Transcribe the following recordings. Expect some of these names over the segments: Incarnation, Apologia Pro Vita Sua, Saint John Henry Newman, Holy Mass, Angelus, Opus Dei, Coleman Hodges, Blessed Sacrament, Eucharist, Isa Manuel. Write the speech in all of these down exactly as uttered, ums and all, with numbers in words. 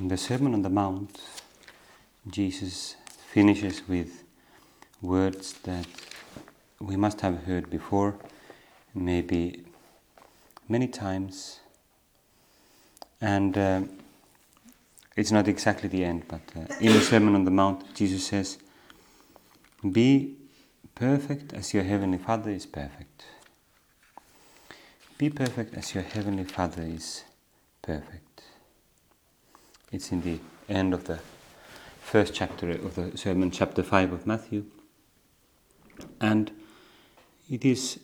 In the Sermon on the Mount, Jesus finishes with words that we must have heard before, maybe many times, and uh, it's not exactly the end, but uh, in the Sermon on the Mount, Jesus says, "Be perfect as your Heavenly Father is perfect. Be perfect as your Heavenly Father is perfect." It's in the end of the first chapter of the sermon, chapter five of Matthew. And it is,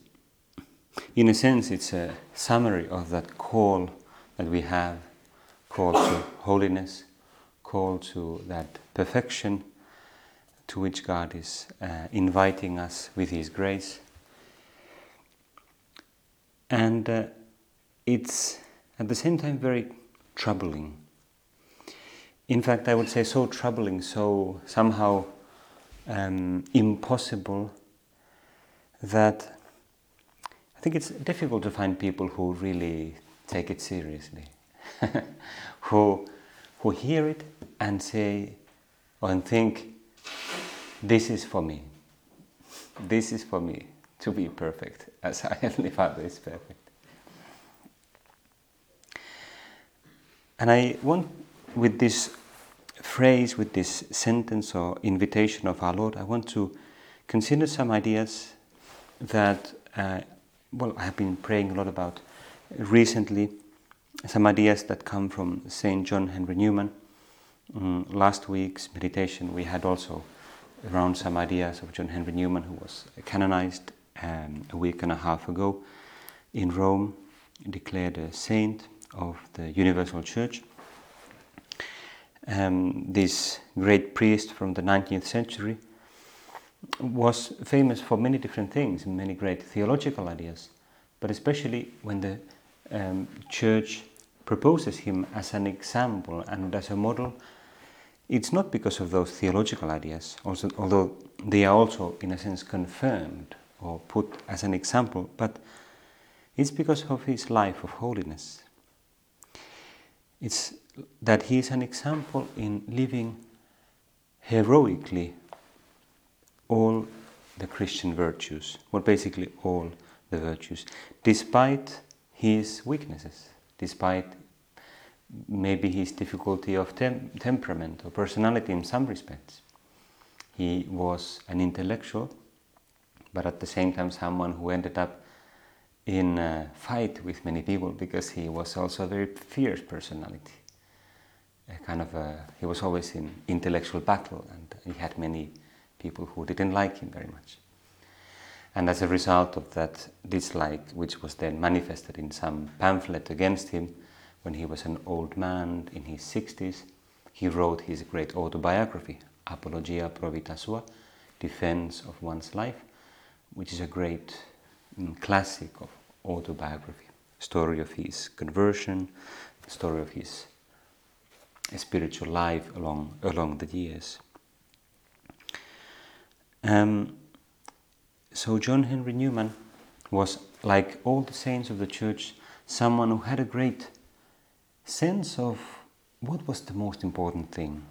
in a sense, it's a summary of that call that we have, call to holiness, call to that perfection to which God is uh, inviting us with His grace. And uh, it's at the same time very troubling. In fact, I would say so troubling, so somehow um, impossible, that I think it's difficult to find people who really take it seriously, who who hear it and say and think, "This is for me. This is for me to be perfect, as our Heavenly Father is perfect." And I want, with this phrase, with this sentence or invitation of our Lord, I want to consider some ideas that, uh, well, I have been praying a lot about recently, some ideas that come from Saint John Henry Newman. Um, last week's meditation, we had also around some ideas of John Henry Newman, who was canonized um, a week and a half ago in Rome, declared a saint of the Universal Church. Um, this great priest from the nineteenth century was famous for many different things, many great theological ideas, but especially when the um, Church proposes him as an example and as a model, it's not because of those theological ideas, also, although they are also, in a sense, confirmed or put as an example, but it's because of his life of holiness. It's that he is an example in living heroically all the Christian virtues, well, basically all the virtues, despite his weaknesses, despite maybe his difficulty of tem- temperament or personality in some respects. He was an intellectual, but at the same time someone who ended up in a fight with many people because he was also a very fierce personality. A kind of a, he was always in intellectual battle, and he had many people who didn't like him very much. And as a result of that dislike, which was then manifested in some pamphlet against him, when he was an old man in his sixties, he wrote his great autobiography, Apologia Pro Vita Sua, Defense of One's Life, which is a great um, classic of autobiography, story of his conversion, story of his a spiritual life along along the years. Um, so John Henry Newman was, like all the saints of the Church, someone who had a great sense of what was the most important thing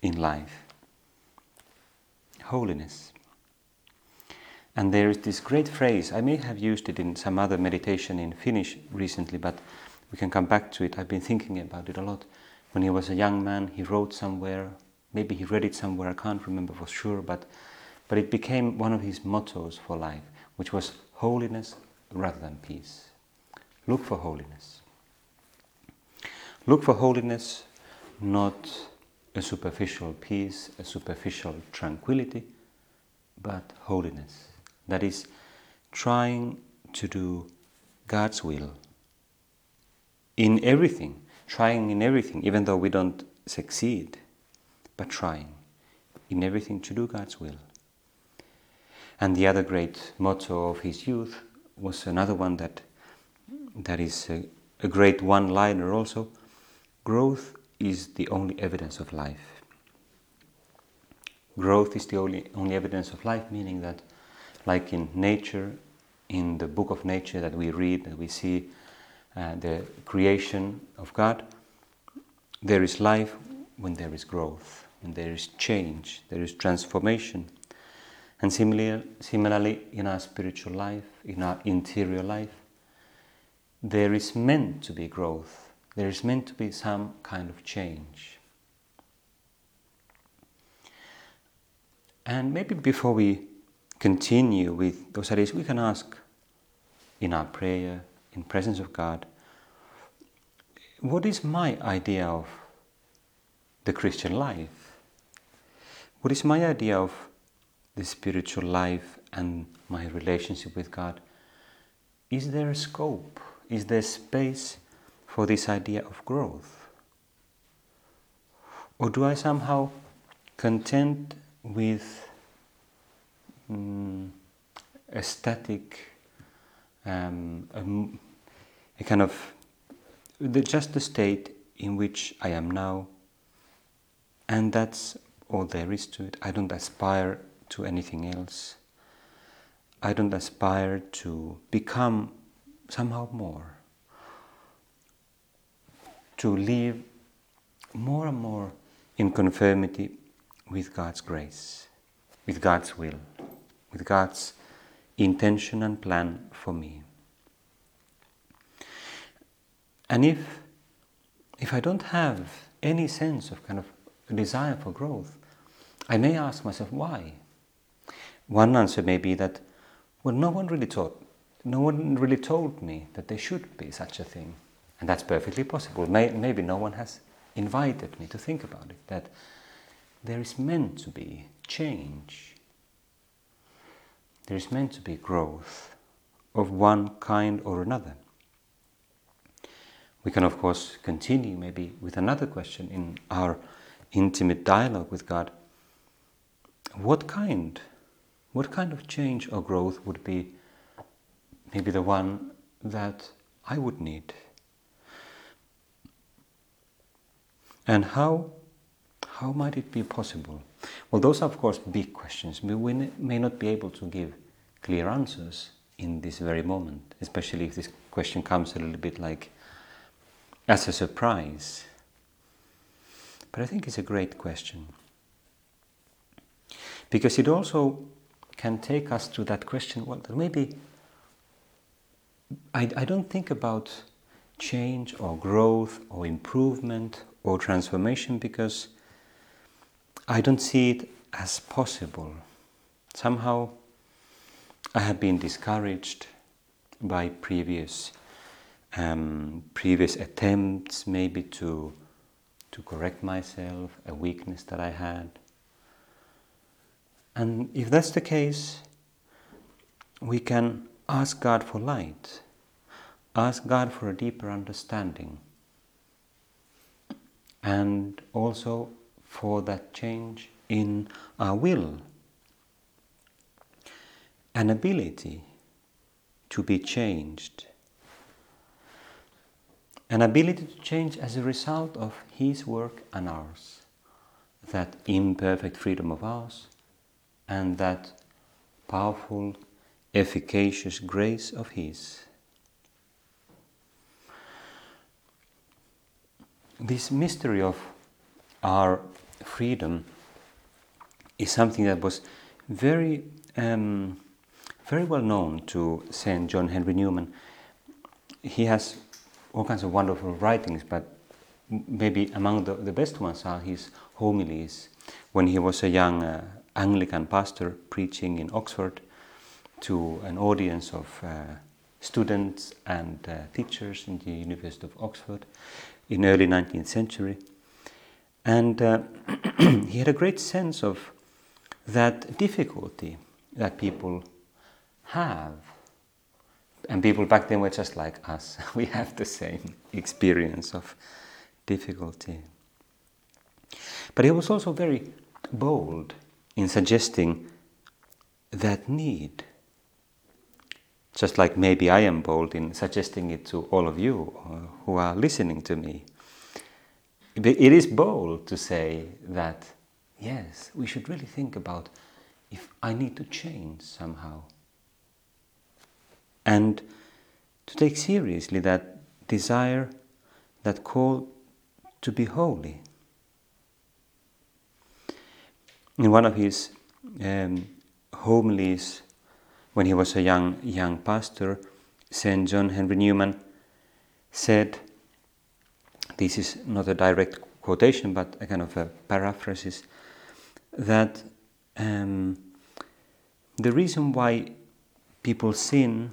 in life: holiness. And there is this great phrase, I may have used it in some other meditation in Finnish recently, but we can come back to it. I've been thinking about it a lot. When he was a young man, he wrote somewhere, maybe he read it somewhere, I can't remember for sure, but but it became one of his mottos for life, which was holiness rather than peace. Look for holiness. Look for holiness, not a superficial peace, a superficial tranquility, but holiness. That is, trying to do God's will in everything, trying in everything, even though we don't succeed, but trying in everything to do God's will. And the other great motto of his youth was another one that that is a, a great one-liner also: growth is the only evidence of life. Growth is the only, only evidence of life, meaning that, like in nature, in the book of nature that we read, that we see uh, the creation of God, there is life when there is growth, when there is change, there is transformation. And similarly, similarly in our spiritual life, in our interior life, there is meant to be growth, there is meant to be some kind of change. And maybe before we continue with those ideas, we can ask in our prayer, in presence of God, what is my idea of the Christian life? What is my idea of the spiritual life and my relationship with God? Is there a scope? Is there space for this idea of growth? Or do I somehow contend with um, a static, um, um, a kind of, the, just the state in which I am now, and that's all there is to it. I don't aspire to anything else. I don't aspire to become somehow more, to live more and more in conformity with God's grace, with God's will, with God's intention and plan for me. And if, if I don't have any sense of kind of desire for growth, I may ask myself, why? One answer may be that, well, no one really taught, no one really told me that there should be such a thing. And that's perfectly possible. May, maybe no one has invited me to think about it, that there is meant to be change. There is meant to be growth of one kind or another. We can, of course, continue maybe with another question in our intimate dialogue with God. What kind, what kind of change or growth would be maybe the one that I would need? And how How might it be possible? Well, those are, of course, big questions. We may not be able to give clear answers in this very moment, especially if this question comes a little bit like as a surprise. But I think it's a great question, because it also can take us to that question, well, that maybe I, I don't think about change or growth or improvement or transformation because I don't see it as possible. Somehow I have been discouraged by previous um, previous attempts maybe to to correct myself, a weakness that I had. And if that's the case, we can ask God for light, ask God for a deeper understanding, and also for that change in our will, an ability to be changed, an ability to change as a result of His work and ours, that imperfect freedom of ours and that powerful, efficacious grace of His. This mystery of our freedom is something that was very, um, very well known to Saint John Henry Newman. He has all kinds of wonderful writings, but maybe among the, the best ones are his homilies. When he was a young uh, Anglican pastor preaching in Oxford to an audience of uh, students and uh, teachers in the University of Oxford in early nineteenth century. And uh, he had a great sense of that difficulty that people have And people back then were just like us. We have the same experience of difficulty. But he was also very bold in suggesting that need. Just like maybe I am bold in suggesting it to all of you who are listening to me. It is bold to say that, yes, we should really think about if I need to change somehow. And to take seriously that desire, that call to be holy. In one of his um, homilies, when he was a young young pastor, Saint John Henry Newman said, this is not a direct quotation, but a kind of a paraphrasis, that um, the reason why people sin,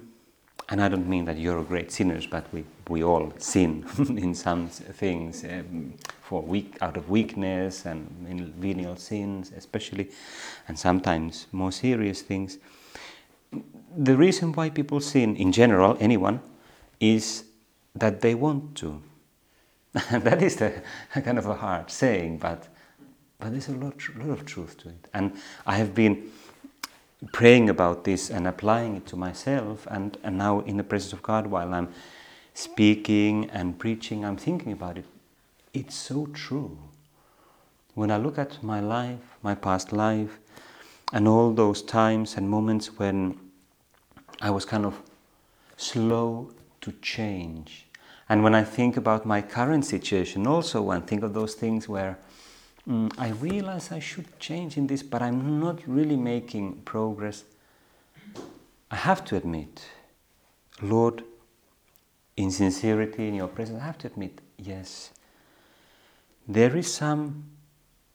and I don't mean that you're great sinners, but we, we all sin in some things, um, for weak, out of weakness and in venial sins especially, and sometimes more serious things. The reason why people sin, in general, anyone, is that they want to. That is the, a kind of a hard saying, but but there's a lot, lot of truth to it. And I have been praying about this and applying it to myself, and, and now in the presence of God, while I'm speaking and preaching, I'm thinking about it. It's so true. When I look at my life, my past life, and all those times and moments when I was kind of slow to change, and when I think about my current situation also, and think of those things where Mm, I realize I should change in this, but I'm not really making progress. I have to admit, Lord, in sincerity, in your presence, I have to admit, yes, there is some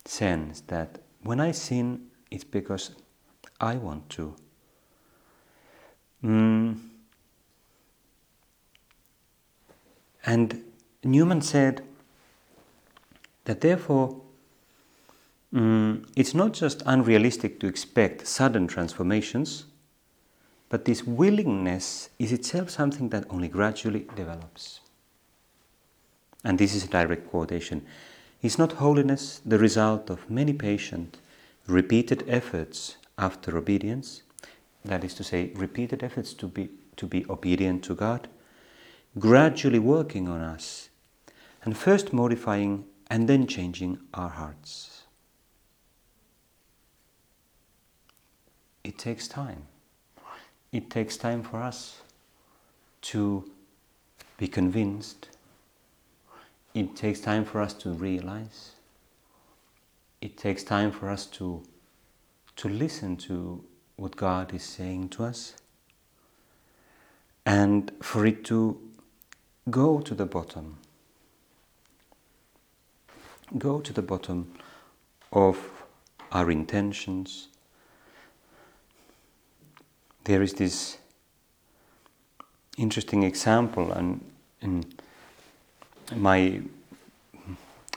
sense that when I sin, it's because I want to. Mm. And Newman said that therefore, Mm, it's not just unrealistic to expect sudden transformations, but this willingness is itself something that only gradually develops. And this is a direct quotation. Is not holiness the result of many patient, repeated efforts after obedience? That is to say, repeated efforts to be, to be obedient to God, gradually working on us, and first modifying and then changing our hearts. It takes time. It takes time for us to be convinced. It takes time for us to realize. It takes time for us to, to listen to what God is saying to us, and for it to go to the bottom. Go to the bottom of our intentions. There is this interesting example, and, and my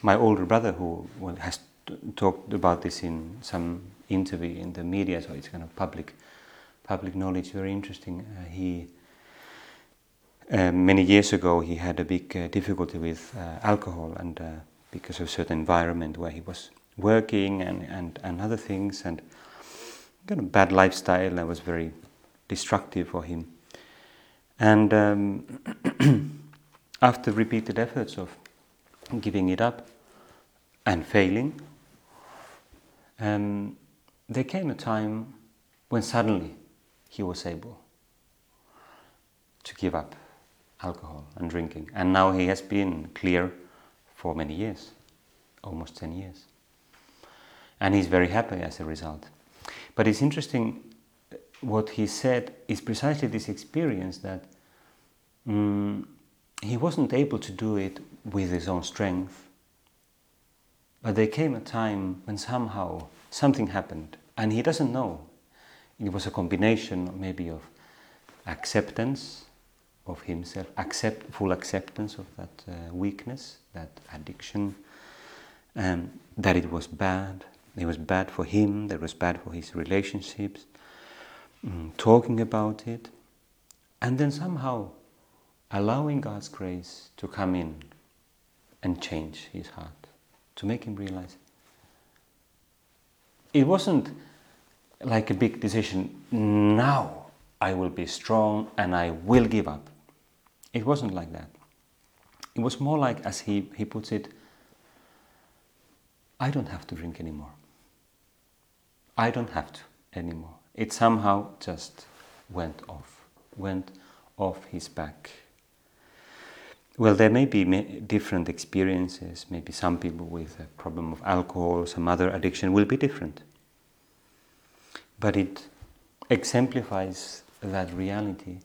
my older brother, who well, has t- talked about this in some interview in the media, so it's kind of public public knowledge. Very interesting. Uh, he uh, many years ago he had a big uh, difficulty with uh, alcohol, and uh, because of a certain environment where he was working and and, and other things, and kind of bad lifestyle that was very destructive for him. And um, after repeated efforts of giving it up and failing, um, there came a time when suddenly he was able to give up alcohol and drinking. And now he has been clear for many years, almost ten years. And he's very happy as a result. But it's interesting. What he said is precisely this experience that um, he wasn't able to do it with his own strength, but there came a time when somehow something happened, and he doesn't know. It was a combination maybe of acceptance of himself, accept, full acceptance of that uh, weakness, that addiction, um, that it was bad. It was bad for him, it was bad for his relationships, Mm, talking about it, and then somehow allowing God's grace to come in and change his heart, to make him realize. It wasn't like a big decision, now I will be strong and I will give up. It wasn't like that. It was more like, as he, he puts it, I don't have to drink anymore. I don't have to anymore. It somehow just went off, went off his back. Well, there may be different experiences. Maybe some people with a problem of alcohol or some other addiction will be different. But it exemplifies that reality,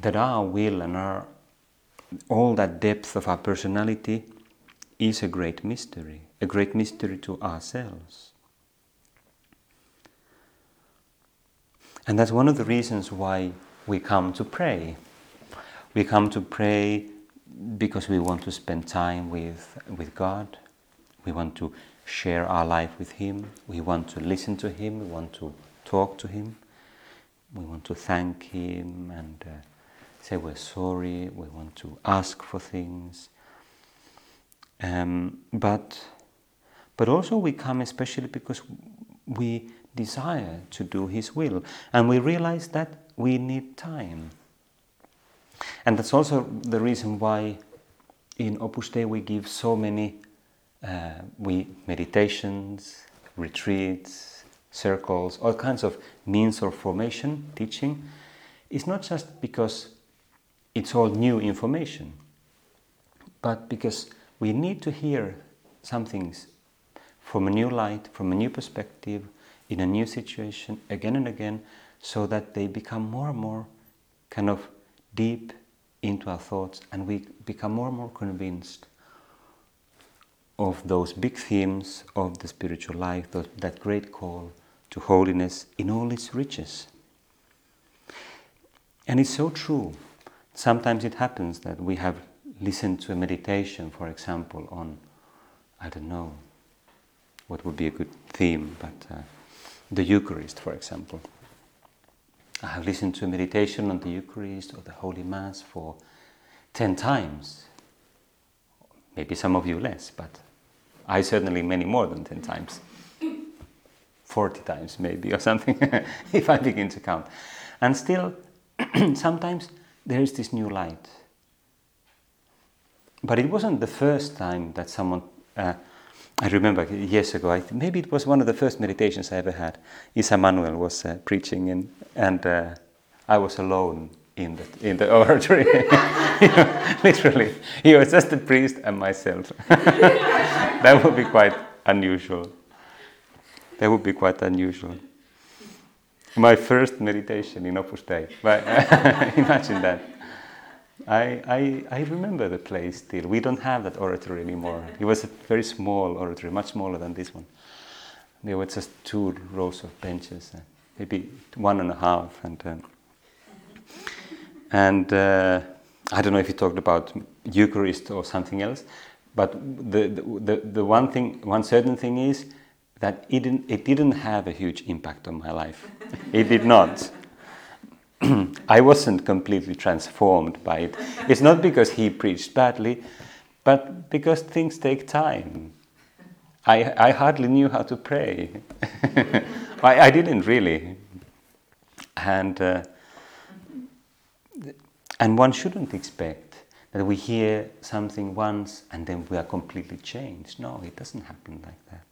that our will and our all that depth of our personality is a great mystery, a great mystery to ourselves. And that's one of the reasons why we come to pray. We come to pray because we want to spend time with, with God. We want to share our life with Him. We want to listen to Him. We want to talk to Him. We want to thank Him and uh, say we're sorry. We want to ask for things. Um, but, but also we come especially because we desire to do His will, and we realize that we need time. And that's also the reason why in Opus Dei we give so many uh, we meditations, retreats, circles, all kinds of means of formation, teaching. It's not just because it's all new information, but because we need to hear some things from a new light, from a new perspective, in a new situation, again and again, so that they become more and more kind of deep into our thoughts, and we become more and more convinced of those big themes of the spiritual life, that great call to holiness in all its riches. And it's so true. Sometimes it happens that we have listened to a meditation, for example, on, I don't know, what would be a good theme, but uh, the Eucharist, for example. I have listened to a meditation on the Eucharist or the Holy Mass for ten times. Maybe some of you less, but I certainly many more than ten times. forty times maybe, or something, if I begin to count. And still, sometimes there is this new light. But it wasn't the first time that someone... Uh, I remember years ago, I th- maybe it was one of the first meditations I ever had. Isa Manuel was uh, preaching, and, and uh, I was alone in the, in the oratory. You know, literally, he was just the priest and myself. That would be quite unusual. That would be quite unusual. My first meditation in Opus Dei. But, uh, imagine that. I, I, I remember the place still. We don't have that oratory anymore. It was a very small oratory, much smaller than this one. There were just two rows of benches, uh, maybe one and a half. And, uh, and uh, I don't know if you talked about Eucharist or something else, but the, the, the, the one thing, one certain thing is that it didn't, it didn't have a huge impact on my life. It did not. I wasn't completely transformed by it. It's not because he preached badly, but because things take time. I, I hardly knew how to pray. I, I didn't really. And, uh, and one shouldn't expect that we hear something once and then we are completely changed. No, it doesn't happen like that.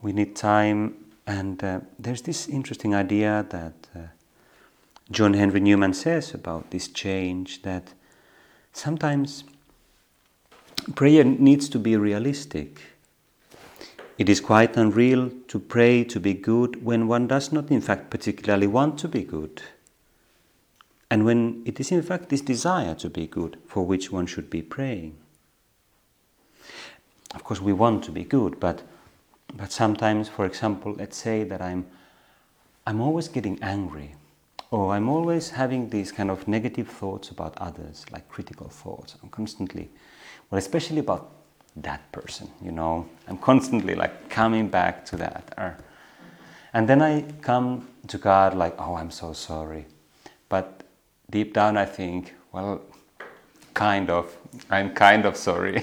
We need time. And uh, there's this interesting idea that uh, John Henry Newman says about this change, that sometimes prayer needs to be realistic. It is quite unreal to pray to be good when one does not, in fact, particularly want to be good. And when it is, in fact, this desire to be good for which one should be praying. Of course, we want to be good, but But sometimes, for example, let's say that I'm I'm always getting angry, or I'm always having these kind of negative thoughts about others, like critical thoughts. I'm constantly, well, especially about that person, you know. I'm constantly like coming back to that. Or, And then I come to God like, oh, I'm so sorry. But deep down I think, well, kind of, I'm kind of sorry.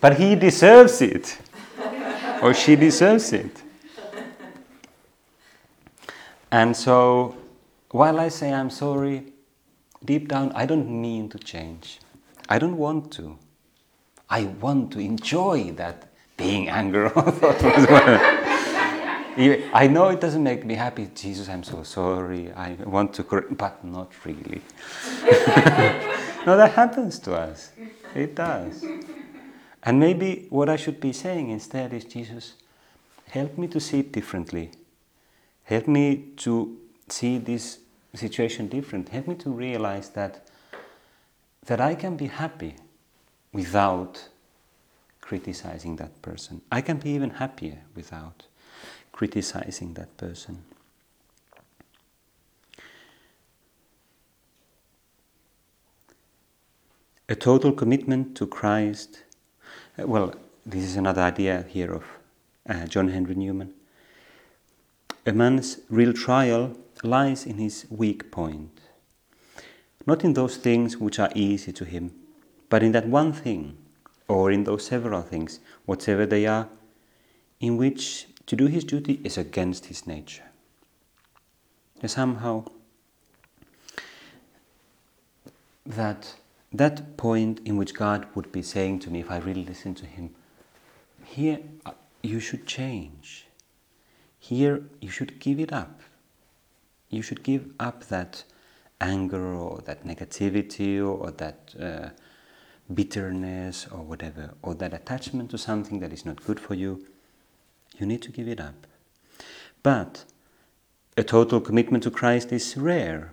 But he deserves it, or she deserves it. And so, while I say I'm sorry, deep down I don't mean to change. I don't want to. I want to enjoy that being angry. I know it doesn't make me happy. Jesus, I'm so sorry. I want to correct, but not really. No, that happens to us. It does. And maybe what I should be saying instead is, Jesus, help me to see it differently. Help me to see this situation different. Help me to realize that, that I can be happy without criticizing that person. I can be even happier without criticizing that person. A total commitment to Christ. Well, this is another idea here of uh, John Henry Newman. A man's real trial lies in his weak point, not in those things which are easy to him, but in that one thing, or in those several things, whatever they are, in which to do his duty is against his nature. And somehow that That point in which God would be saying to me, if I really listen to Him, here you should change. Here you should give it up. You should give up that anger or that negativity or that uh, bitterness or whatever, or that attachment to something that is not good for you. You need to give it up. But a total commitment to Christ is rare.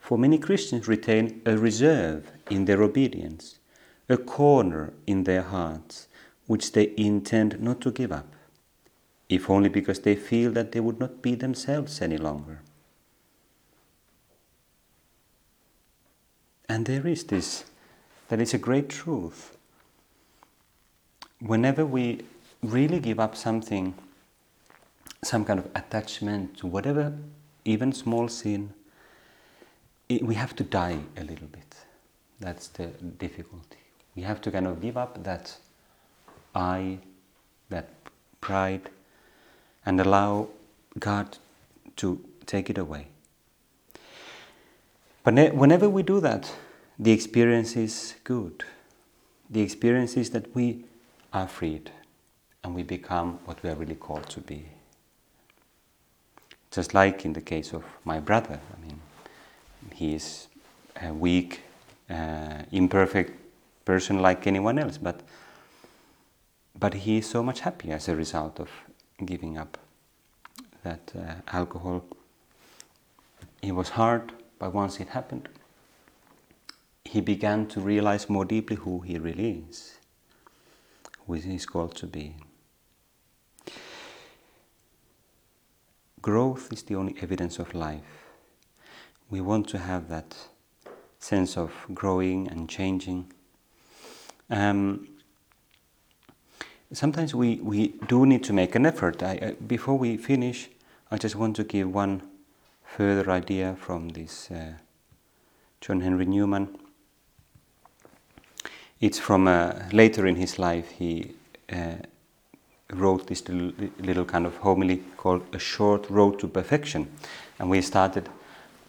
For many Christians retain a reserve in their obedience, a corner in their hearts, which they intend not to give up, if only because they feel that they would not be themselves any longer. And there is this, that is a great truth. Whenever we really give up something, some kind of attachment to whatever, even small sin, we have to die a little bit. That's the difficulty. We have to kind of give up that I, that pride, and allow God to take it away. But whenever we do that, the experience is good. The experience is that we are freed and we become what we are really called to be. Just like in the case of my brother, I mean, he is a weak, uh, imperfect person like anyone else, but but he is so much happier as a result of giving up that uh, alcohol. It was hard, but once it happened, he began to realize more deeply who he really is, who he is called to be. Growth is the only evidence of life. We want to have that sense of growing and changing. Um, sometimes we, we do need to make an effort. I, uh, before we finish, I just want to give one further idea from this uh, John Henry Newman. It's from uh, later in his life. He uh, wrote this little, little kind of homily called A Short Road to Perfection. And we started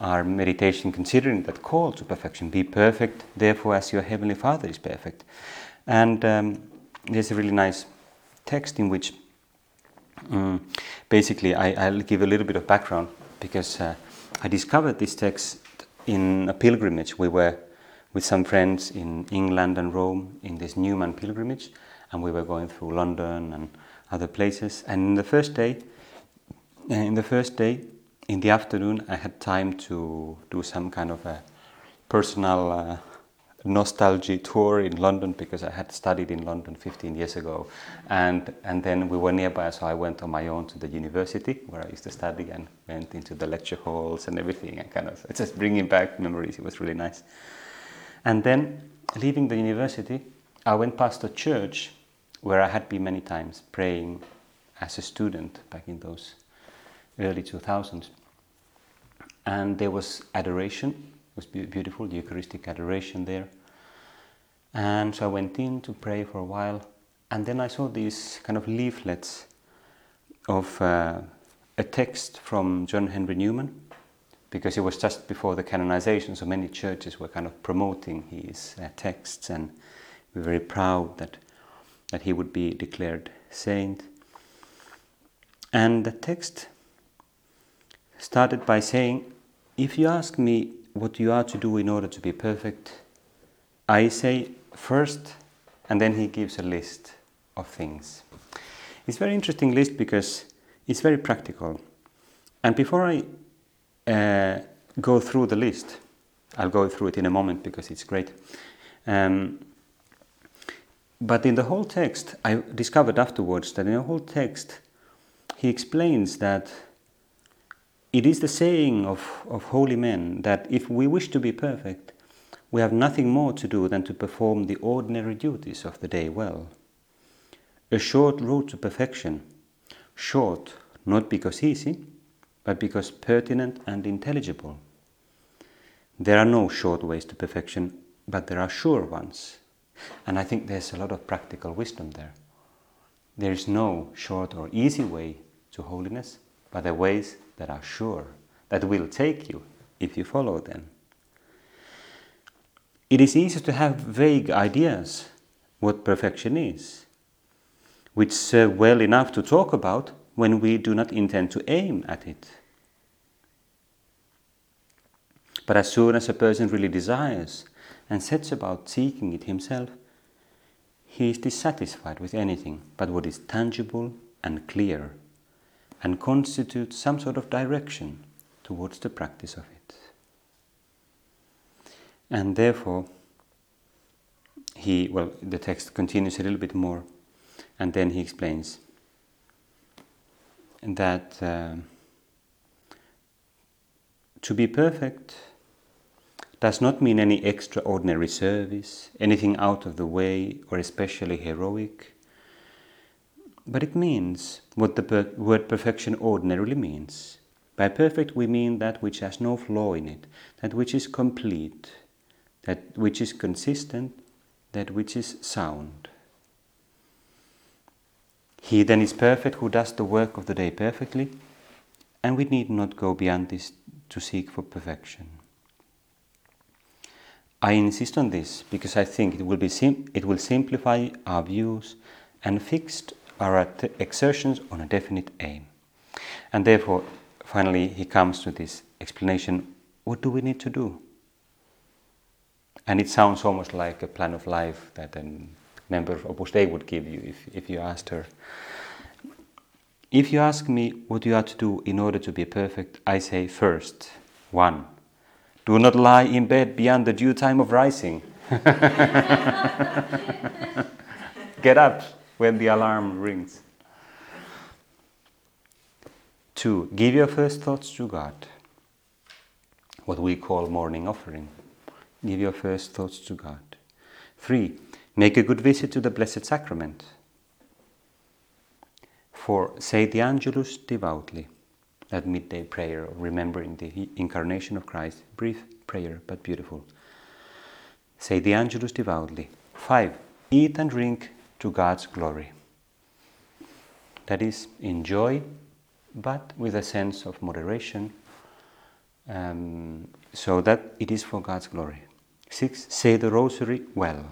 our meditation considering that call to perfection. Be perfect, therefore, as your Heavenly Father is perfect. And um, there's a really nice text in which um, basically I, I'll give a little bit of background, because uh, I discovered this text in a pilgrimage. We were with some friends in England and Rome in this Newman pilgrimage, and we were going through London and other places. And in the first day, in the first day, in the afternoon, I had time to do some kind of a personal uh, nostalgia tour in London, because I had studied in London fifteen years ago, and and then we were nearby, so I went on my own to the university where I used to study and went into the lecture halls and everything, and kind of just bringing back memories. It was really nice. And then leaving the university, I went past a church where I had been many times praying as a student back in those early two thousands. And there was adoration, it was beautiful, the Eucharistic adoration there. And so I went in to pray for a while, and then I saw these kind of leaflets of uh, a text from John Henry Newman, because it was just before the canonization, so many churches were kind of promoting his uh, texts, and we were very proud that, that he would be declared saint. And the text started by saying, "If you ask me what you are to do in order to be perfect, I say first," and then he gives a list of things. It's a very interesting list because it's very practical. And before I uh, go through the list, I'll go through it in a moment because it's great. Um, but in the whole text, I discovered afterwards that in the whole text, he explains that it is the saying of, of holy men that if we wish to be perfect, we have nothing more to do than to perform the ordinary duties of the day well. A short road to perfection, short not because easy, but because pertinent and intelligible. There are no short ways to perfection, but there are sure ones. And I think there's a lot of practical wisdom there. There is no short or easy way to holiness, but there are ways that are sure, that will take you if you follow them. It is easy to have vague ideas what perfection is, which serve well enough to talk about when we do not intend to aim at it. But as soon as a person really desires and sets about seeking it himself, he is dissatisfied with anything but what is tangible and clear, and constitutes some sort of direction towards the practice of it. And therefore, he, well, the text continues a little bit more, and then he explains that uh, to be perfect does not mean any extraordinary service, anything out of the way, or especially heroic. But it means what the per- word perfection ordinarily means. By perfect we mean that which has no flaw in it, that which is complete, that which is consistent, that which is sound. He then is perfect who does the work of the day perfectly, and we need not go beyond this to seek for perfection. I insist on this because I think it will be sim- it will simplify our views and fixed our exertions on a definite aim. And therefore, finally, he comes to this explanation, what do we need to do? And it sounds almost like a plan of life that a member of Opus Dei would give you if, if you asked her. If you ask me what you are to do in order to be perfect, I say first, one, do not lie in bed beyond the due time of rising. Get up when the alarm rings. Two, give your first thoughts to God, what we call morning offering. Give your first thoughts to God. Three, make a good visit to the Blessed Sacrament. Four, say the Angelus devoutly, that midday prayer, remembering the Incarnation of Christ, brief prayer but beautiful. Say the Angelus devoutly. Five, eat and drink to God's glory. That is, enjoy, but with a sense of moderation, um, so that it is for God's glory. Six, say the rosary well.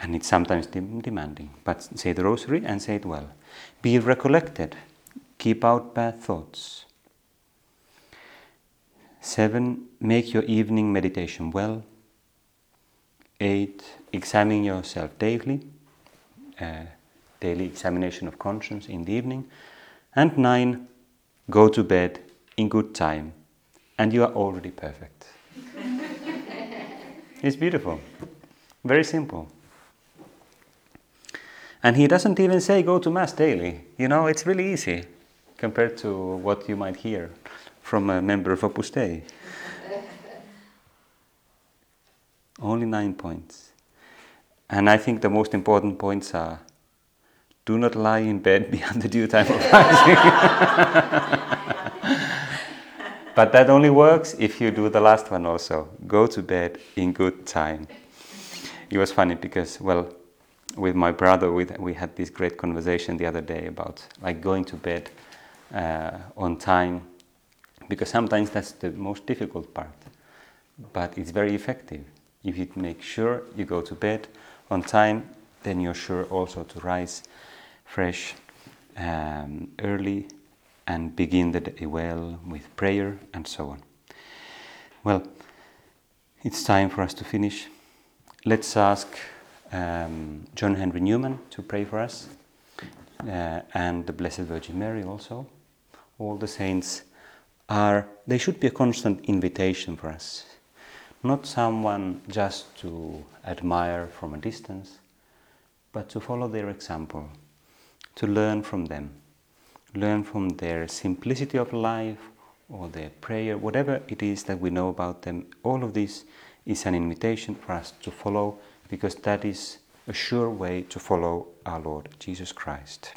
And it's sometimes dem- demanding, but say the rosary and say it well. Be recollected, keep out bad thoughts. Seven, make your evening meditation well. Eight, examine yourself daily, uh, daily examination of conscience in the evening. And nine, go to bed in good time, and you are already perfect. It's beautiful, very simple. And he doesn't even say go to Mass daily. You know, it's really easy compared to what you might hear from a member of Opus Dei. Only nine points. And I think the most important points are do not lie in bed beyond the due time of rising. But that only works if you do the last one also. Go to bed in good time. It was funny because, well, with my brother, we, we had this great conversation the other day about like going to bed uh, on time, because sometimes that's the most difficult part, but it's very effective. If you make sure you go to bed on time, then you're sure also to rise fresh um, early and begin the day well with prayer and so on. Well, it's time for us to finish. Let's ask um, John Henry Newman to pray for us, uh, and the Blessed Virgin Mary also. All the saints are, they should be a constant invitation for us. Not someone just to admire from a distance, but to follow their example, to learn from them, learn from their simplicity of life or their prayer, whatever it is that we know about them. All of this is an invitation for us to follow, because that is a sure way to follow our Lord Jesus Christ.